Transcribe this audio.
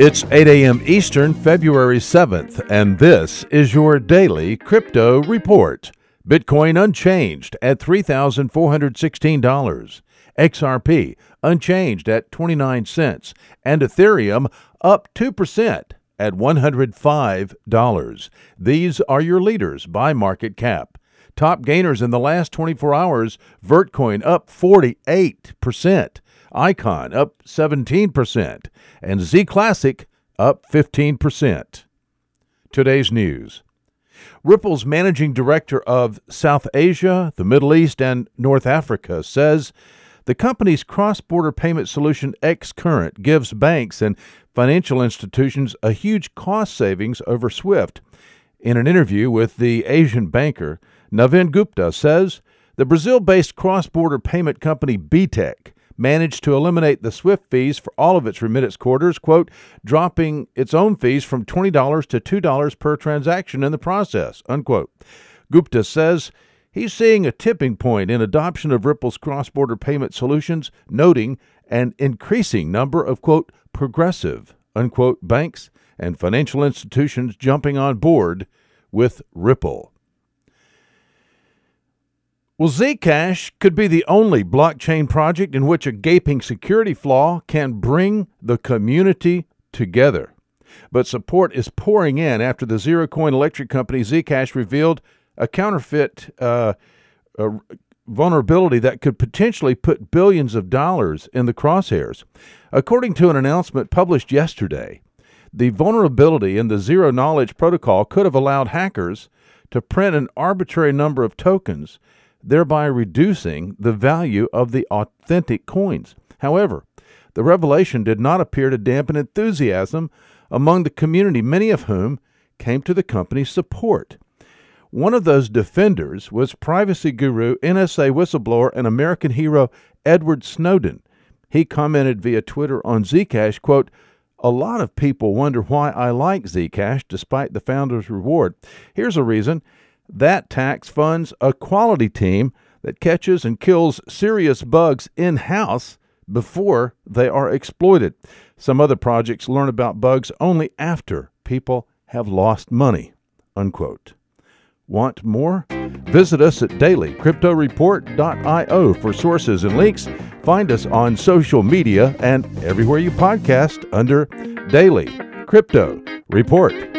It's 8 a.m. Eastern, February 7th, and this is your daily crypto report. Bitcoin unchanged at $3,416, XRP unchanged at 29 cents, and Ethereum up 2% at $105. These are your leaders by market cap. Top gainers in the last 24 hours, Vertcoin up 48%, Icon up 17%, and Z Classic up 15%. Today's news. Ripple's managing director of South Asia, the Middle East, and North Africa says the company's cross-border payment solution XCurrent gives banks and financial institutions a huge cost savings over SWIFT. In an interview with the Asian banker, Naveen Gupta says the Brazil-based cross-border payment company BTEC managed to eliminate the SWIFT fees for all of its remittance quarters, quote, dropping its own fees from $20 to $2 per transaction in the process, unquote. Gupta says he's seeing a tipping point in adoption of Ripple's cross-border payment solutions, noting an increasing number of, quote, progressive, unquote, banks and financial institutions jumping on board with Ripple. Well, Zcash could be the only blockchain project in which a gaping security flaw can bring the community together. But support is pouring in after the Zero Coin Electric Company Zcash revealed a counterfeit vulnerability that could potentially put billions of dollars in the crosshairs. According to an announcement published yesterday, the vulnerability in the zero-knowledge protocol could have allowed hackers to print an arbitrary number of tokens, thereby reducing the value of the authentic coins. However, the revelation did not appear to dampen enthusiasm among the community, many of whom came to the company's support. One of those defenders was privacy guru, NSA whistleblower, and American hero Edward Snowden. He commented via Twitter on Zcash, quote, "A lot of people wonder why I like Zcash despite the founder's reward. Here's a reason. That tax funds a quality team that catches and kills serious bugs in-house before they are exploited. Some other projects learn about bugs only after people have lost money," unquote. Want more? Visit us at dailycryptoreport.io for sources and links. Find us on social media and everywhere you podcast under Daily Crypto Report.